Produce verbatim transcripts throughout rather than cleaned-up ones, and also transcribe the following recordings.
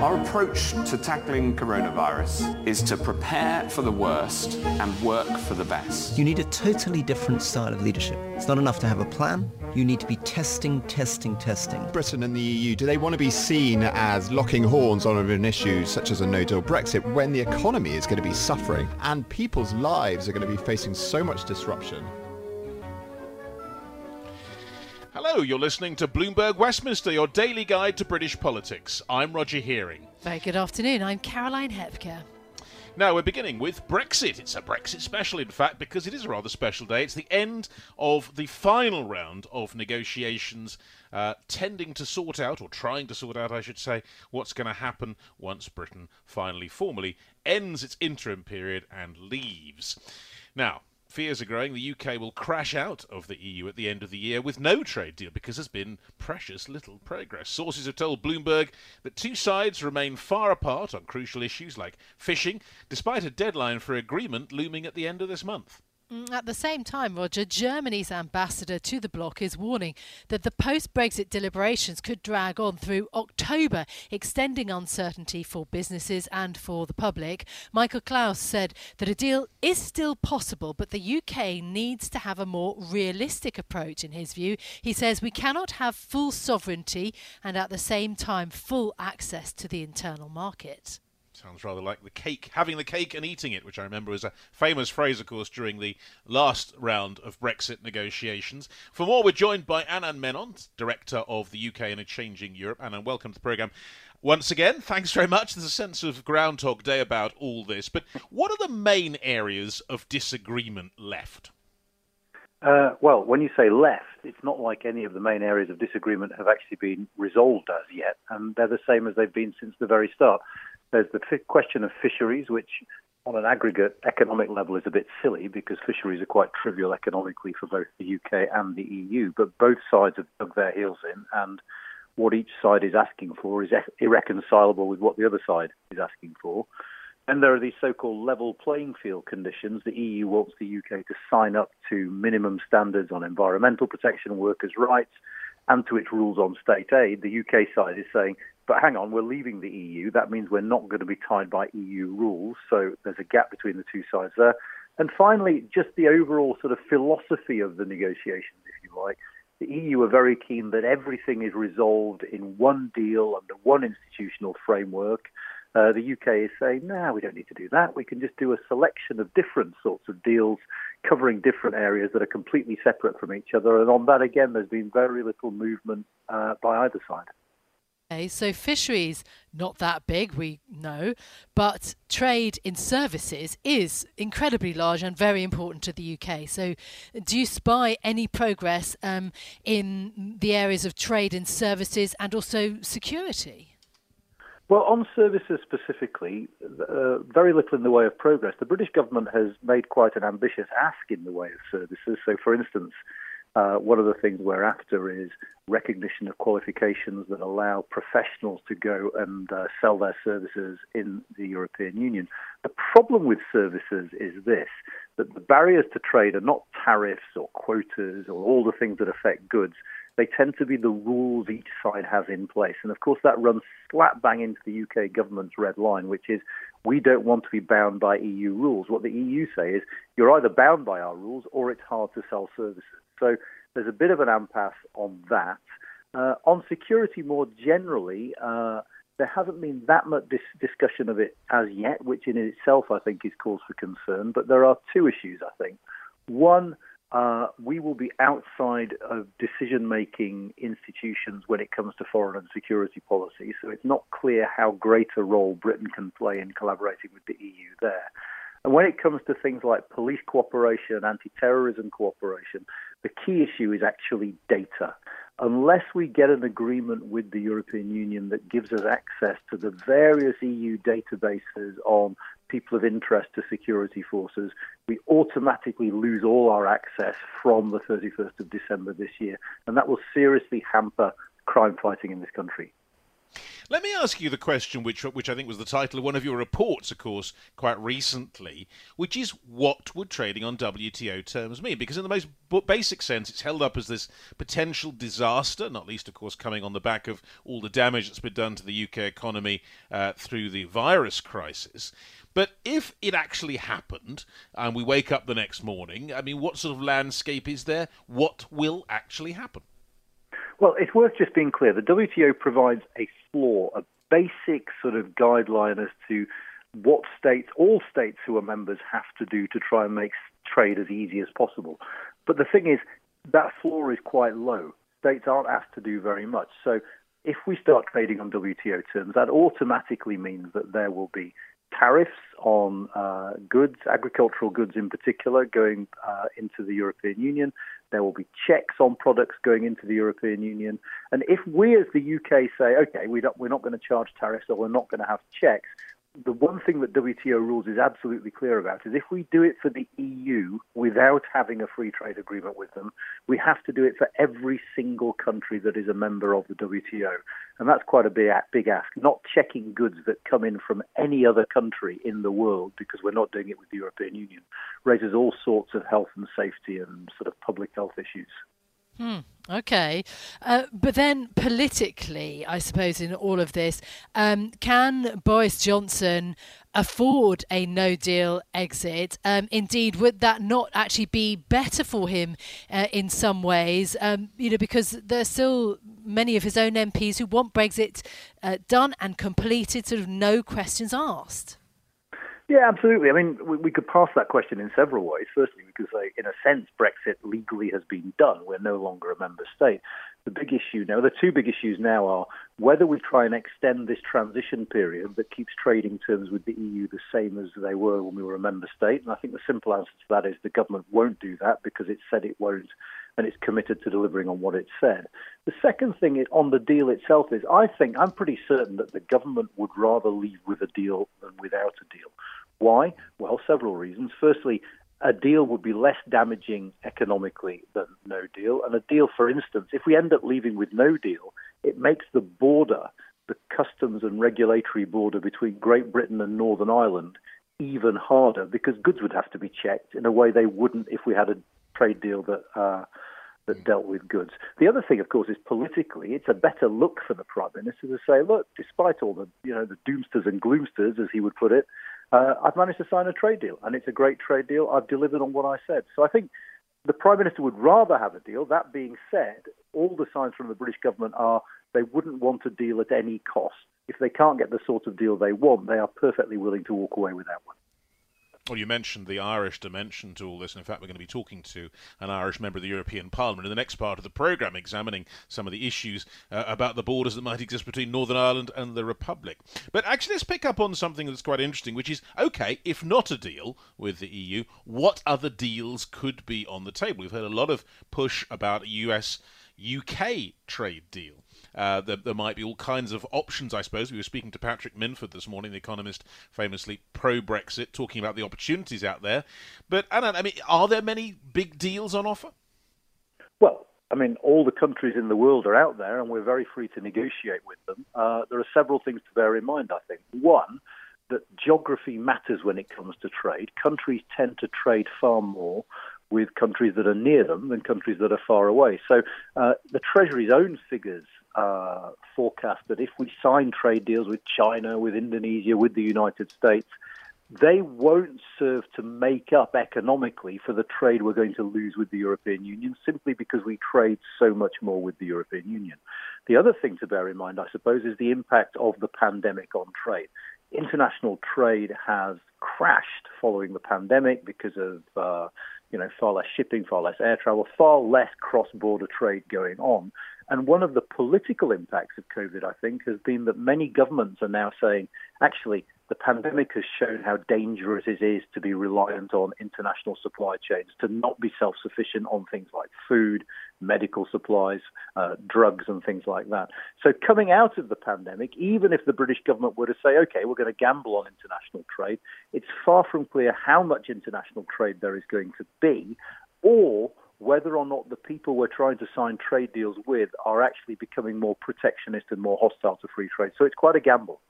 Our approach to tackling coronavirus is to prepare for the worst and work for the best. You need a totally different style of leadership. It's not enough to have a plan. You need to be testing, testing, testing. Britain and the E U, do they want to be seen as locking horns on an issue such as a no-deal Brexit when the economy is going to be suffering and people's lives are going to be facing so much disruption? Hello, you're listening to Bloomberg Westminster, your daily guide to British politics. I'm Roger Hearing. Very good afternoon. I'm Caroline Hepker. Now, we're beginning with Brexit. It's a Brexit special, in fact, because it is a rather special day. It's the end of the final round of negotiations uh, tending to sort out, or trying to sort out, I should say, what's going to happen once Britain finally formally ends its interim period and leaves. Now, fears are growing the U K will crash out of the E U at the end of the year with no trade deal because there's been precious little progress. Sources have told Bloomberg that two sides remain far apart on crucial issues like fishing, despite a deadline for agreement looming at the end of this month. At the same time, Roger, Germany's ambassador to the bloc is warning that the post-Brexit deliberations could drag on through October, extending uncertainty for businesses and for the public. Michael Klaus said that a deal is still possible, but the U K needs to have a more realistic approach, in his view. He says we cannot have full sovereignty and at the same time full access to the internal market. Sounds rather like the cake, having the cake and eating it, which I remember was a famous phrase, of course, during the last round of Brexit negotiations. For more, we're joined by Anand Menon, Director of the U K in a Changing Europe. Anand, welcome to the programme once again. Thanks very much. There's a sense of Groundhog Day about all this. But what are the main areas of disagreement left? Uh, well, when you say left, it's not like any of the main areas of disagreement have actually been resolved as yet. And they're the same as they've been since the very start. There's the f- question of fisheries, which on an aggregate economic level is a bit silly because fisheries are quite trivial economically for both the U K and the E U. But both sides have dug their heels in, and what each side is asking for is e- irreconcilable with what the other side is asking for. And there are these so-called level playing field conditions. The E U wants the U K to sign up to minimum standards on environmental protection, workers' rights, and to its rules on state aid. The U K side is saying, but hang on, we're leaving the E U. That means we're not going to be tied by E U rules. So there's a gap between the two sides there. And finally, just the overall sort of philosophy of the negotiations, if you like. The E U are very keen that everything is resolved in one deal under one institutional framework. Uh, the U K is saying, no, we don't need to do that. We can just do a selection of different sorts of deals covering different areas that are completely separate from each other. And on that, again, there's been very little movement uh, by either side. Okay, so fisheries, not that big, we know, but trade in services is incredibly large and very important to the U K. So do you spy any progress um, in the areas of trade in services and also security? Well, on services specifically, uh, very little in the way of progress. The British government has made quite an ambitious ask in the way of services. So, for instance, uh, one of the things we're after is recognition of qualifications that allow professionals to go and uh, sell their services in the European Union. The problem with services is this, that the barriers to trade are not tariffs or quotas or all the things that affect goods. They tend to be the rules each side has in place. And of course, that runs slap bang into the U K government's red line, which is we don't want to be bound by E U rules. What the E U say is you're either bound by our rules or it's hard to sell services. So there's a bit of an impasse on that. Uh, on security more generally, uh, there hasn't been that much dis- discussion of it as yet, which in itself, I think, is cause for concern. But there are two issues, I think. One, Uh, we will be outside of decision-making institutions when it comes to foreign and security policy, so it's not clear how great a role Britain can play in collaborating with the E U there. And when it comes to things like police cooperation, anti-terrorism cooperation, the key issue is actually data. unless we get an agreement with the European Union that gives us access to the various E U databases on people of interest to security forces, we automatically lose all our access from the thirty-first of December this year. And that will seriously hamper crime fighting in this country. Let me ask you the question, which which I think was the title of one of your reports, of course, quite recently, which is what would trading on W T O terms mean? Because in the most basic sense, it's held up as this potential disaster, not least, of course, coming on the back of all the damage that's been done to the U K economy uh, through the virus crisis. But if it actually happened and we wake up the next morning, I mean, what sort of landscape is there? What will actually happen? Well, it's worth just being clear. The W T O provides a floor, a basic sort of guideline as to what states, all states who are members, have to do to try and make trade as easy as possible. But the thing is, that floor is quite low. States aren't asked to do very much. So if we start trading on W T O terms, that automatically means that there will be tariffs on uh, goods, agricultural goods in particular, going uh, into the European Union. There will be checks on products going into the European Union. And if we as the U K say, OK, we don't, we're not going to charge tariffs or we're not going to have checks, the one thing that W T O rules is absolutely clear about is if we do it for the E U without having a free trade agreement with them, we have to do it for every single country that is a member of the W T O. And that's quite a big, big ask, not checking goods that come in from any other country in the world because we're not doing it with the European Union, raises all sorts of health and safety and sort of public health issues. Hmm, OK. Uh, but then politically, I suppose, in all of this, um, can Boris Johnson afford a no-deal exit? Um, indeed, would that not actually be better for him uh, in some ways? Um, you know, because there are still many of his own M Ps who want Brexit uh, done and completed, sort of no questions asked. Yeah, absolutely. I mean, we, we could pass that question in several ways. Firstly, we could say, in a sense, Brexit legally has been done. We're no longer a member state. The big issue now, the two big issues now are whether we try and extend this transition period that keeps trading terms with the E U the same as they were when we were a member state. And I think the simple answer to that is the government won't do that because it said it won't and it's committed to delivering on what it said. The second thing is on the deal itself is I think I'm pretty certain that the government would rather leave with a deal than without a deal. Why? Well, several reasons. Firstly, a deal would be less damaging economically than no deal. And a deal, for instance, if we end up leaving with no deal, it makes the border, the customs and regulatory border between Great Britain and Northern Ireland, even harder because goods would have to be checked in a way they wouldn't if we had a trade deal that uh, that dealt with goods. The other thing, of course, is politically, it's a better look for the Prime Minister to say, look, despite all the, you know, the doomsters and gloomsters, as he would put it, Uh, I've managed to sign a trade deal, and it's a great trade deal. I've delivered on what I said. So I think the Prime Minister would rather have a deal. That being said, all the signs from the British government are they wouldn't want a deal at any cost. If they can't get the sort of deal they want, they are perfectly willing to walk away without one. Well, you mentioned the Irish dimension to all this, and in fact, we're going to be talking to an Irish member of the European Parliament in the next part of the programme, examining some of the issues uh, about the borders that might exist between Northern Ireland and the Republic. But actually, let's pick up on something that's quite interesting, which is, OK, if not a deal with the E U, what other deals could be on the table? We've heard a lot of push about a U S U K trade deal. Uh, there, there might be all kinds of options, I suppose. We were speaking to Patrick Minford this morning, the economist famously pro-Brexit, talking about the opportunities out there. But, Anand, I mean, are there many big deals on offer? Well, I mean, all the countries in the world are out there and we're very free to negotiate with them. Uh, there are several things to bear in mind, I think. One, that geography matters when it comes to trade. Countries tend to trade far more with countries that are near them than countries that are far away. So uh, the Treasury's own figures uh, forecast that if we sign trade deals with China, with Indonesia, with the United States, they won't serve to make up economically for the trade we're going to lose with the European Union simply because we trade so much more with the European Union. The other thing to bear in mind, I suppose, is the impact of the pandemic on trade. International trade has crashed following the pandemic because of uh, you know, far less shipping, far less air travel, far less cross-border trade going on. And one of the political impacts of COVID, I think, has been that many governments are now saying, actually, the pandemic has shown how dangerous it is to be reliant on international supply chains, to not be self-sufficient on things like food, medical supplies, uh, drugs and things like that. So coming out of the pandemic, even if the British government were to say, OK, we're going to gamble on international trade, it's far from clear how much international trade there is going to be, or whether or not the people we're trying to sign trade deals with are actually becoming more protectionist and more hostile to free trade. So it's quite a gamble.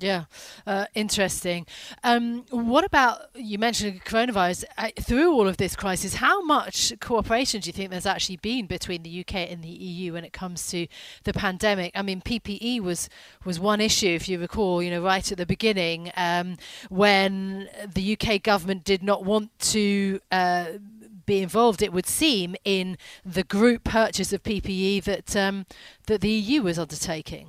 Yeah, uh, interesting. Um, what about, you mentioned coronavirus, uh, through all of this crisis, how much cooperation do you think there's actually been between the U K and the E U when it comes to the pandemic? I mean, P P E was was one issue, if you recall, you know, right at the beginning, um, when the U K government did not want to uh, be involved, it would seem, in the group purchase of P P E that um, that the E U was undertaking.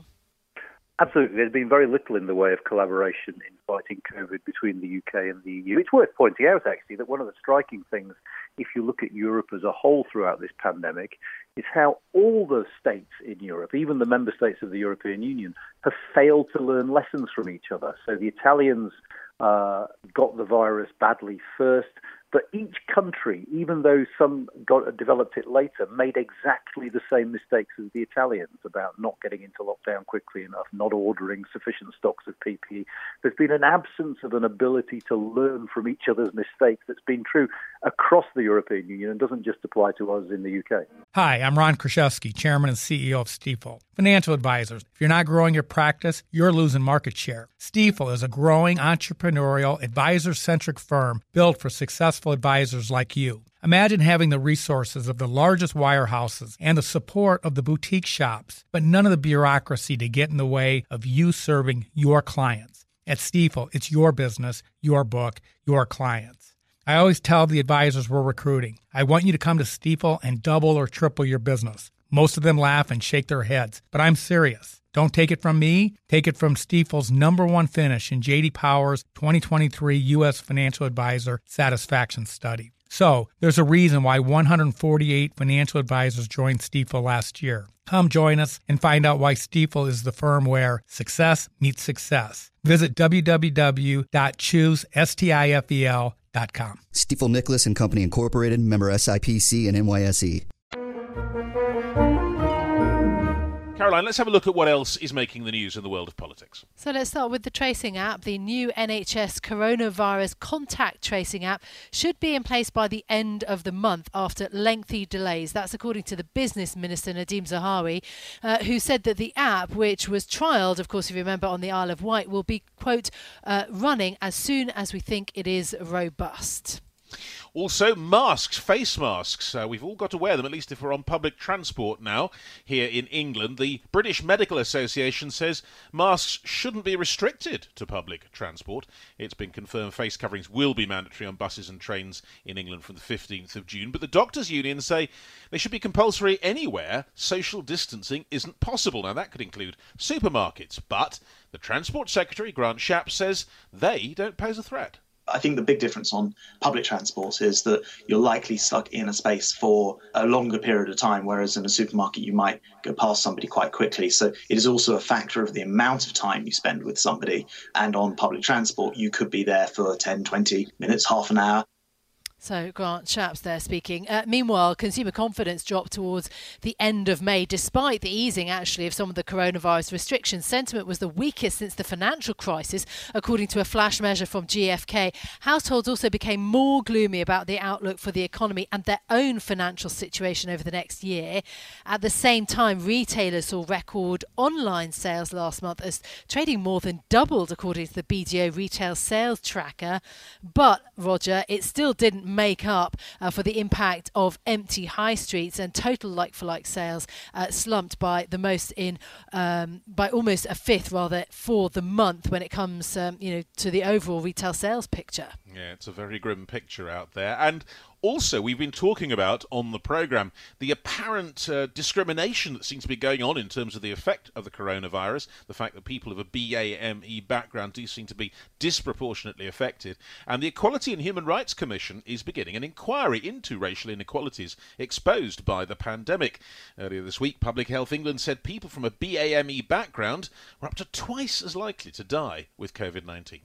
Absolutely. There's been very little in the way of collaboration in fighting COVID between the U K and the E U. It's worth pointing out, actually, that one of the striking things, if you look at Europe as a whole throughout this pandemic, is how all the states in Europe, even the member states of the European Union, have failed to learn lessons from each other. So the Italians uh, got the virus badly first. But each country, even though some got developed it later, made exactly the same mistakes as the Italians about not getting into lockdown quickly enough, not ordering sufficient stocks of P P E. There's been an absence of an ability to learn from each other's mistakes that's been true across the European Union and doesn't just apply to us in the U K. Hi, I'm Ron Krzyzewski, Chairman and C E O of Stifel. Financial advisors, if you're not growing your practice, you're losing market share. Stifel is a growing entrepreneurial, advisor-centric firm built for successful advisors like you. Imagine having the resources of the largest wirehouses and the support of the boutique shops, but none of the bureaucracy to get in the way of you serving your clients. At Stifel, it's your business, your book, your clients. I always tell the advisors we're recruiting, I want you to come to Stifel and double or triple your business. Most of them laugh and shake their heads, but I'm serious. Don't take it from me. Take it from Stifel's number one finish in J D Power's twenty twenty-three U S Financial Advisor Satisfaction Study. So there's a reason why one hundred forty-eight financial advisors joined Stifel last year. Come join us and find out why Stifel is the firm where success meets success. Visit w w w dot choose stifel dot com. Stifel Nicholas and Company Incorporated, member S I P C and N Y S E. Caroline, let's have a look at what else is making the news in the world of politics. So let's start with the tracing app. The new N H S coronavirus contact tracing app should be in place by the end of the month after lengthy delays. That's according to the business minister, Nadeem Zahawi, uh, who said that the app, which was trialled, of course, if you remember, on the Isle of Wight, will be, quote, uh, running as soon as we think it is robust. Also, masks, face masks. Uh, we've all got to wear them, at least if we're on public transport now here in England. The British Medical Association says masks shouldn't be restricted to public transport. It's been confirmed face coverings will be mandatory on buses and trains in England from the fifteenth of June. But the doctors' unions say they should be compulsory anywhere social distancing isn't possible. Now, that could include supermarkets. But the Transport Secretary, Grant Shapps, says they don't pose a threat. I think the big difference on public transport is that you're likely stuck in a space for a longer period of time, whereas in a supermarket you might go past somebody quite quickly. So it is also a factor of the amount of time you spend with somebody. And on public transport, you could be there for ten, twenty minutes, half an hour. So Grant Shapps there speaking. Uh, meanwhile, consumer confidence dropped towards the end of May, despite the easing, actually, of some of the coronavirus restrictions. Sentiment was the weakest since the financial crisis, according to a flash measure from G F K. Households also became more gloomy about the outlook for the economy and their own financial situation over the next year. At the same time, retailers saw record online sales last month as trading more than doubled, according to the B D O retail sales tracker. But, Roger, it still didn't make up uh, for the impact of empty high streets, and total like-for-like sales uh, slumped by the most in um, by almost a fifth rather for the month when it comes um, you know to the overall retail sales picture. Yeah, it's a very grim picture out there. And also, we've been talking about on the programme the apparent uh, discrimination that seems to be going on in terms of the effect of the coronavirus, the fact that people of a BAME background do seem to be disproportionately affected. And the Equality and Human Rights Commission is beginning an inquiry into racial inequalities exposed by the pandemic. Earlier this week, Public Health England said people from a BAME background were up to twice as likely to die with COVID nineteen.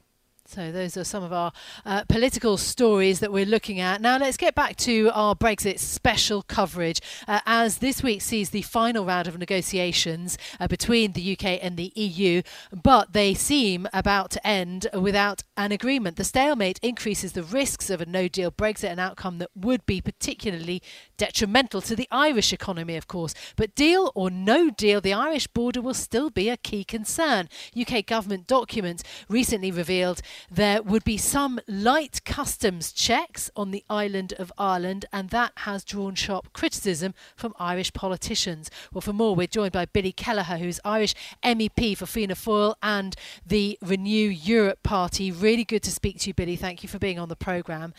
So those are some of our uh, political stories that we're looking at. Now let's get back to our Brexit special coverage uh, as this week sees the final round of negotiations uh, between the U K and the E U, but they seem about to end without an agreement. The stalemate increases the risks of a no-deal Brexit, an outcome that would be particularly detrimental to the Irish economy, of course. But deal or no deal, the Irish border will still be a key concern. U K government documents recently revealed there would be some light customs checks on the island of Ireland, and that has drawn sharp criticism from Irish politicians. Well, for more, we're joined by Billy Kelleher, who's Irish M E P for Fianna Fáil and the Renew Europe Party. Really good to speak to you, Billy. Thank you for being on the programme.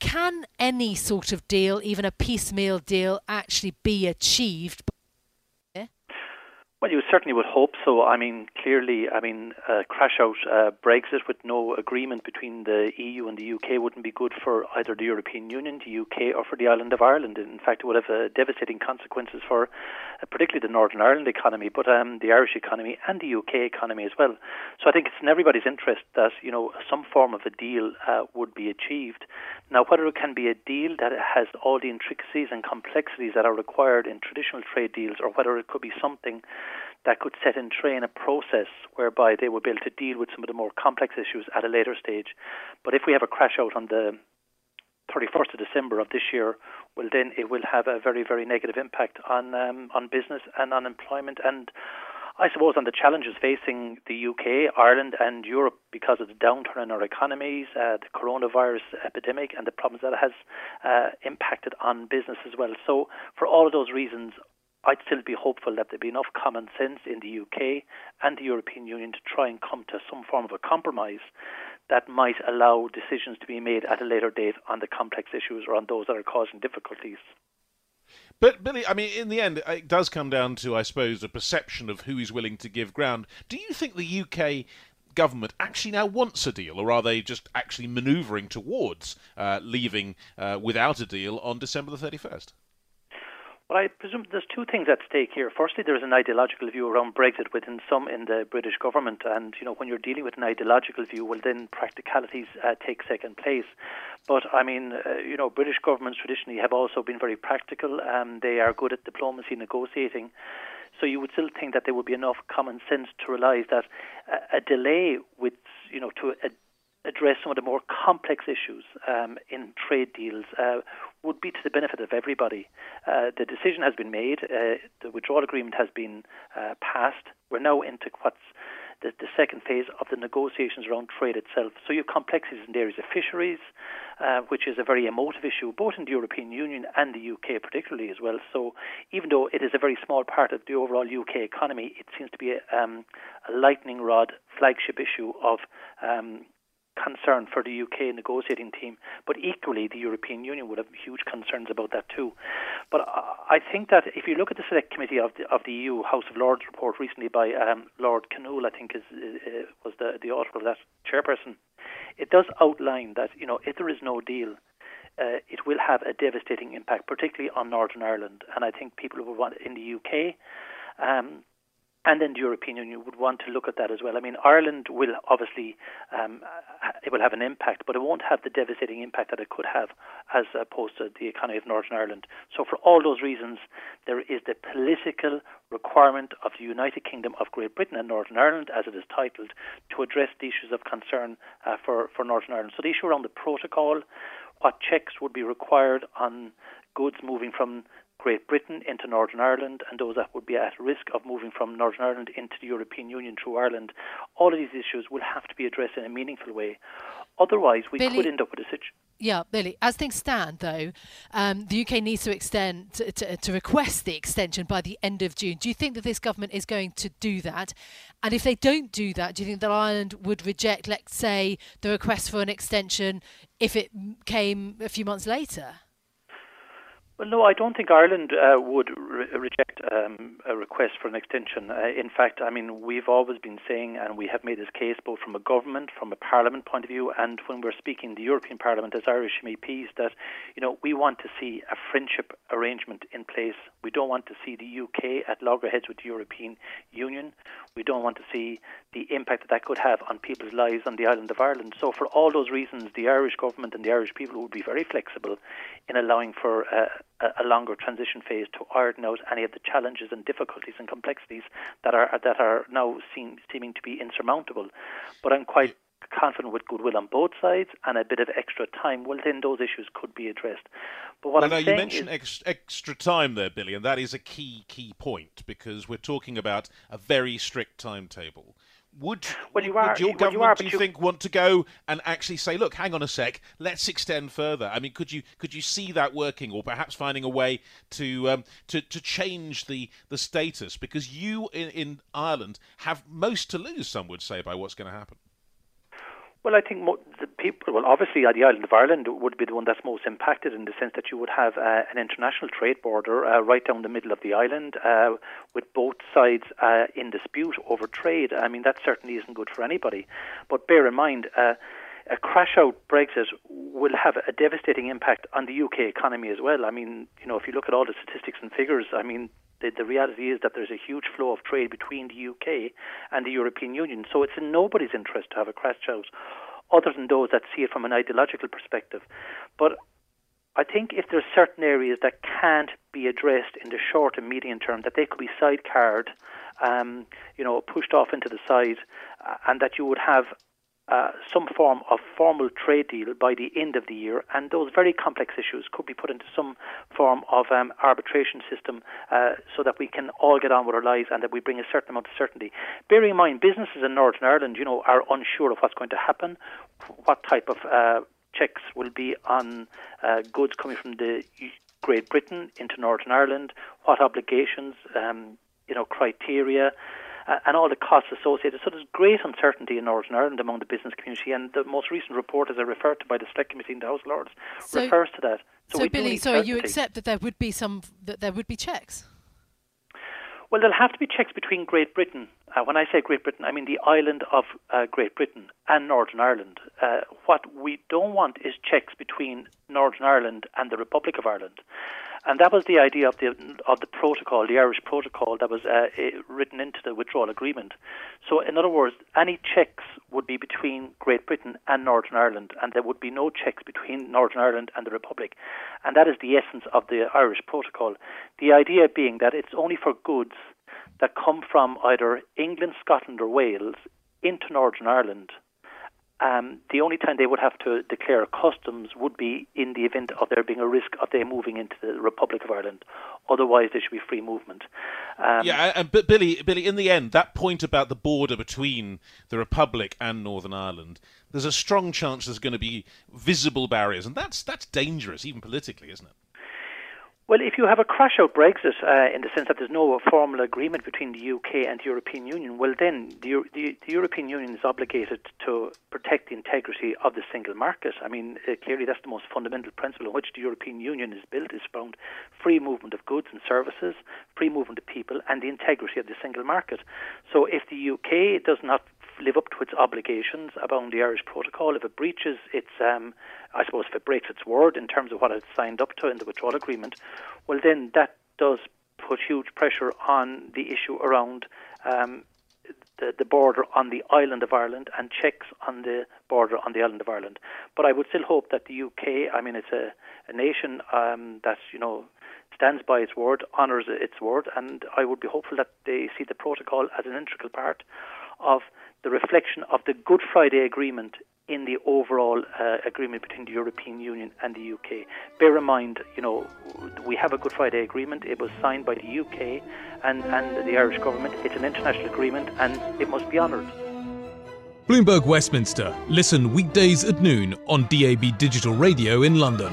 Can any sort of deal, even a piecemeal deal, actually be achieved? Well, you certainly would hope so. I mean, clearly, I mean, uh, crash out uh, Brexit with no agreement between the E U and the U K wouldn't be good for either the European Union, the U K, or for the island of Ireland. In fact, it would have uh, devastating consequences for uh, particularly the Northern Ireland economy, but um, the Irish economy and the U K economy as well. So I think it's in everybody's interest that, you know, some form of a deal uh, would be achieved. Now, whether it can be a deal that has all the intricacies and complexities that are required in traditional trade deals, or whether it could be something that could set in train a process whereby they would be able to deal with some of the more complex issues at a later stage. But if we have a crash out on the thirty-first of December of this year, well, then it will have a very, very negative impact on um, on business and on employment, and I suppose on the challenges facing the U K, Ireland and Europe because of the downturn in our economies, uh, the coronavirus epidemic and the problems that it has uh, impacted on business as well. So for all of those reasons, I'd still be hopeful that there'd be enough common sense in the U K and the European Union to try and come to some form of a compromise that might allow decisions to be made at a later date on the complex issues or on those that are causing difficulties. But, Billy, I mean, in the end, it does come down to, I suppose, a perception of who is willing to give ground. Do you think the U K government actually now wants a deal, or are they just actually manoeuvring towards uh, leaving uh, without a deal on December the thirty-first? Well, I presume there's two things at stake here. Firstly, there is an ideological view around Brexit within some in the British government. And, you know, when you're dealing with an ideological view, well, then practicalities uh, take second place. But, I mean, uh, you know, British governments traditionally have also been very practical. Um, they are good at diplomacy, negotiating. So you would still think that there would be enough common sense to realise that a, a delay with, you know, to a address some of the more complex issues um, in trade deals uh, would be to the benefit of everybody. Uh, the decision has been made. Uh, the withdrawal agreement has been uh, passed. We're now into what's the, the second phase of the negotiations around trade itself. So you have complexities in the areas of fisheries, uh, which is a very emotive issue, both in the European Union and the U K particularly as well. So even though it is a very small part of the overall U K economy, it seems to be a, um, a lightning rod flagship issue of um concern for the U K negotiating team, but equally the European Union would have huge concerns about that too. But I think that if you look at the Select Committee of the, of the E U House of Lords report recently by um, Lord Canoel, I think is, is, was the, the author of that, chairperson, it does outline that, you know, if there is no deal, uh, it will have a devastating impact, particularly on Northern Ireland. And I think people who want in the U K um, and then the European Union would want to look at that as well. I mean, Ireland will obviously, um, it will have an impact, but it won't have the devastating impact that it could have as opposed to the economy of Northern Ireland. So for all those reasons, there is the political requirement of the United Kingdom of Great Britain and Northern Ireland, as it is titled, to address the issues of concern uh, for, for Northern Ireland. So the issue around the protocol, what checks would be required on goods moving from Great Britain into Northern Ireland and those that would be at risk of moving from Northern Ireland into the European Union through Ireland. All of these issues will have to be addressed in a meaningful way. Otherwise, we Billy, could end up with a situation. Yeah, Billy, as things stand, though, um, the U K needs to extend to, to, to request the extension by the end of June. Do you think that this government is going to do that? And if they don't do that, do you think that Ireland would reject, let's say, the request for an extension if it came a few months later? Well, no, I don't think Ireland uh, would re- reject um, a request for an extension. Uh, in fact, I mean, we've always been saying, and we have made this case both from a government, from a parliament point of view, and when we're speaking to the European Parliament as Irish M E Ps, that, you know, we want to see a friendship arrangement in place. We don't want to see the U K at loggerheads with the European Union. We don't want to see the impact that that could have on people's lives on the island of Ireland. So for all those reasons, the Irish government and the Irish people would be very flexible in allowing for uh, a longer transition phase to iron out any of the challenges and difficulties and complexities that are that are now seem, seeming to be insurmountable. But I'm quite confident with goodwill on both sides and a bit of extra time, well, then those issues could be addressed. But what well, I'm now, saying you mentioned is ex- extra time there, Billy, and that is a key, key point, because we're talking about a very strict timetable. Would, well, you are, would your government, well, you are, do you, you think, want to go and actually say, look, hang on a sec, let's extend further? I mean, could you could you see that working, or perhaps finding a way to um, to, to change the, the status? Because you in, in Ireland have most to lose, some would say, by what's going to happen. Well, I think mo- the people, well, obviously the island of Ireland would be the one that's most impacted, in the sense that you would have uh, an international trade border uh, right down the middle of the island uh, with both sides uh, in dispute over trade. I mean, that certainly isn't good for anybody. But bear in mind, uh, a crash-out Brexit will have a devastating impact on the U K economy as well. I mean, you know, if you look at all the statistics and figures, I mean, The, the reality is that there's a huge flow of trade between the U K and the European Union. So it's in nobody's interest to have a crash out, other than those that see it from an ideological perspective. But I think if there's certain areas that can't be addressed in the short and medium term, that they could be sidecarred, um, you know, pushed off into the side, uh, and that you would have Uh, some form of formal trade deal by the end of the year, and those very complex issues could be put into some form of um, arbitration system uh, so that we can all get on with our lives and that we bring a certain amount of certainty. Bearing in mind, businesses in Northern Ireland, you know, are unsure of what's going to happen, what type of uh, checks will be on uh, goods coming from the Great Britain into Northern Ireland, what obligations, um, you know, criteria, and all the costs associated. So there's great uncertainty in Northern Ireland among the business community, and the most recent report, as I referred to, by the Select Committee in the House of Lords, so, refers to that. So, so Billy, so certainty. You accept that there would be some, that there would be checks? Well, there'll have to be checks between Great Britain. Uh, when I say Great Britain, I mean the island of uh, Great Britain and Northern Ireland. Uh, what we don't want is checks between Northern Ireland and the Republic of Ireland. And that was the idea of the of the protocol, the Irish protocol, that was uh, written into the withdrawal agreement. So, in other words, any checks would be between Great Britain and Northern Ireland, and there would be no checks between Northern Ireland and the Republic. And that is the essence of the Irish protocol. The idea being that it's only for goods that come from either England, Scotland or Wales into Northern Ireland. Um, the only time they would have to declare customs would be in the event of there being a risk of their moving into the Republic of Ireland. Otherwise, there should be free movement. Um, yeah, and but Billy, Billy, in the end, that point about the border between the Republic and Northern Ireland, there's a strong chance there's going to be visible barriers, and that's that's dangerous, even politically, isn't it? Well, if you have a crash-out Brexit uh, in the sense that there's no formal agreement between the U K and the European Union, well then the, the, the European Union is obligated to protect the integrity of the single market. I mean, uh, clearly that's the most fundamental principle on which the European Union is built, is around free movement of goods and services, free movement of people, and the integrity of the single market. So if the U K does not live up to its obligations about the Irish Protocol, if it breaches its, um, I suppose, if it breaks its word in terms of what it signed up to in the withdrawal agreement, well, then that does put huge pressure on the issue around um, the, the border on the island of Ireland and checks on the border on the island of Ireland. But I would still hope that the U K, I mean, it's a, a nation um, that, you know, stands by its word, honours its word, and I would be hopeful that they see the protocol as an integral part of the reflection of the Good Friday Agreement in the overall uh, agreement between the European Union and the U K. Bear in mind, you know, we have a Good Friday Agreement. It was signed by the U K and, and the Irish government. It's an international agreement and it must be honoured. Bloomberg Westminster. Listen weekdays at noon on D A B Digital Radio in London.